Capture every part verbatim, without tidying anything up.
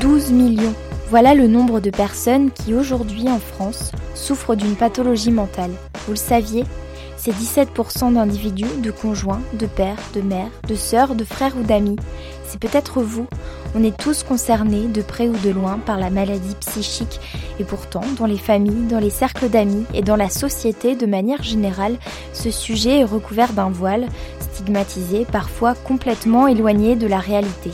douze millions, voilà le nombre de personnes qui aujourd'hui en France souffrent d'une pathologie mentale. Vous le saviez, c'est dix-sept pour cent d'individus, de conjoints, de pères, de mères, de sœurs, de frères ou d'amis. C'est peut-être vous. On est tous concernés de près ou de loin par la maladie psychique. Et pourtant, dans les familles, dans les cercles d'amis et dans la société de manière générale, ce sujet est recouvert d'un voile, stigmatisé, parfois complètement éloigné de la réalité.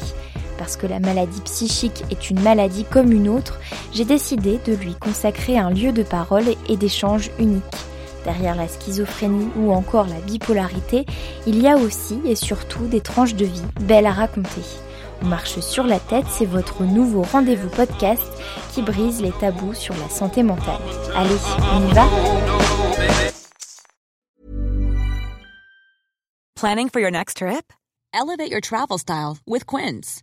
Parce que la maladie psychique est une maladie comme une autre, j'ai décidé de lui consacrer un lieu de parole et d'échange unique. Derrière la schizophrénie ou encore la bipolarité, il y a aussi et surtout des tranches de vie belles à raconter. On marche sur la tête, c'est votre nouveau rendez-vous podcast qui brise les tabous sur la santé mentale. Allez, on y va ? Planning for your next trip? Elevate your travel style with Quince.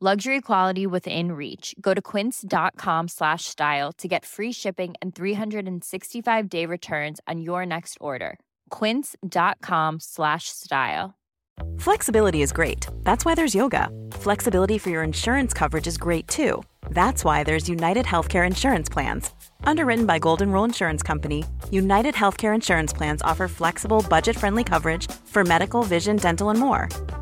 Luxury quality within reach. Go to quince.com slash style to get free shipping and three sixty-five day returns on your next order. Quince.com slash style. Flexibility is great. That's why there's yoga. Flexibility for your insurance coverage is great too. That's why there's United Healthcare Insurance Plans. Underwritten by Golden Rule Insurance Company, United Healthcare Insurance Plans offer flexible, budget-friendly coverage for medical, vision, dental, and more.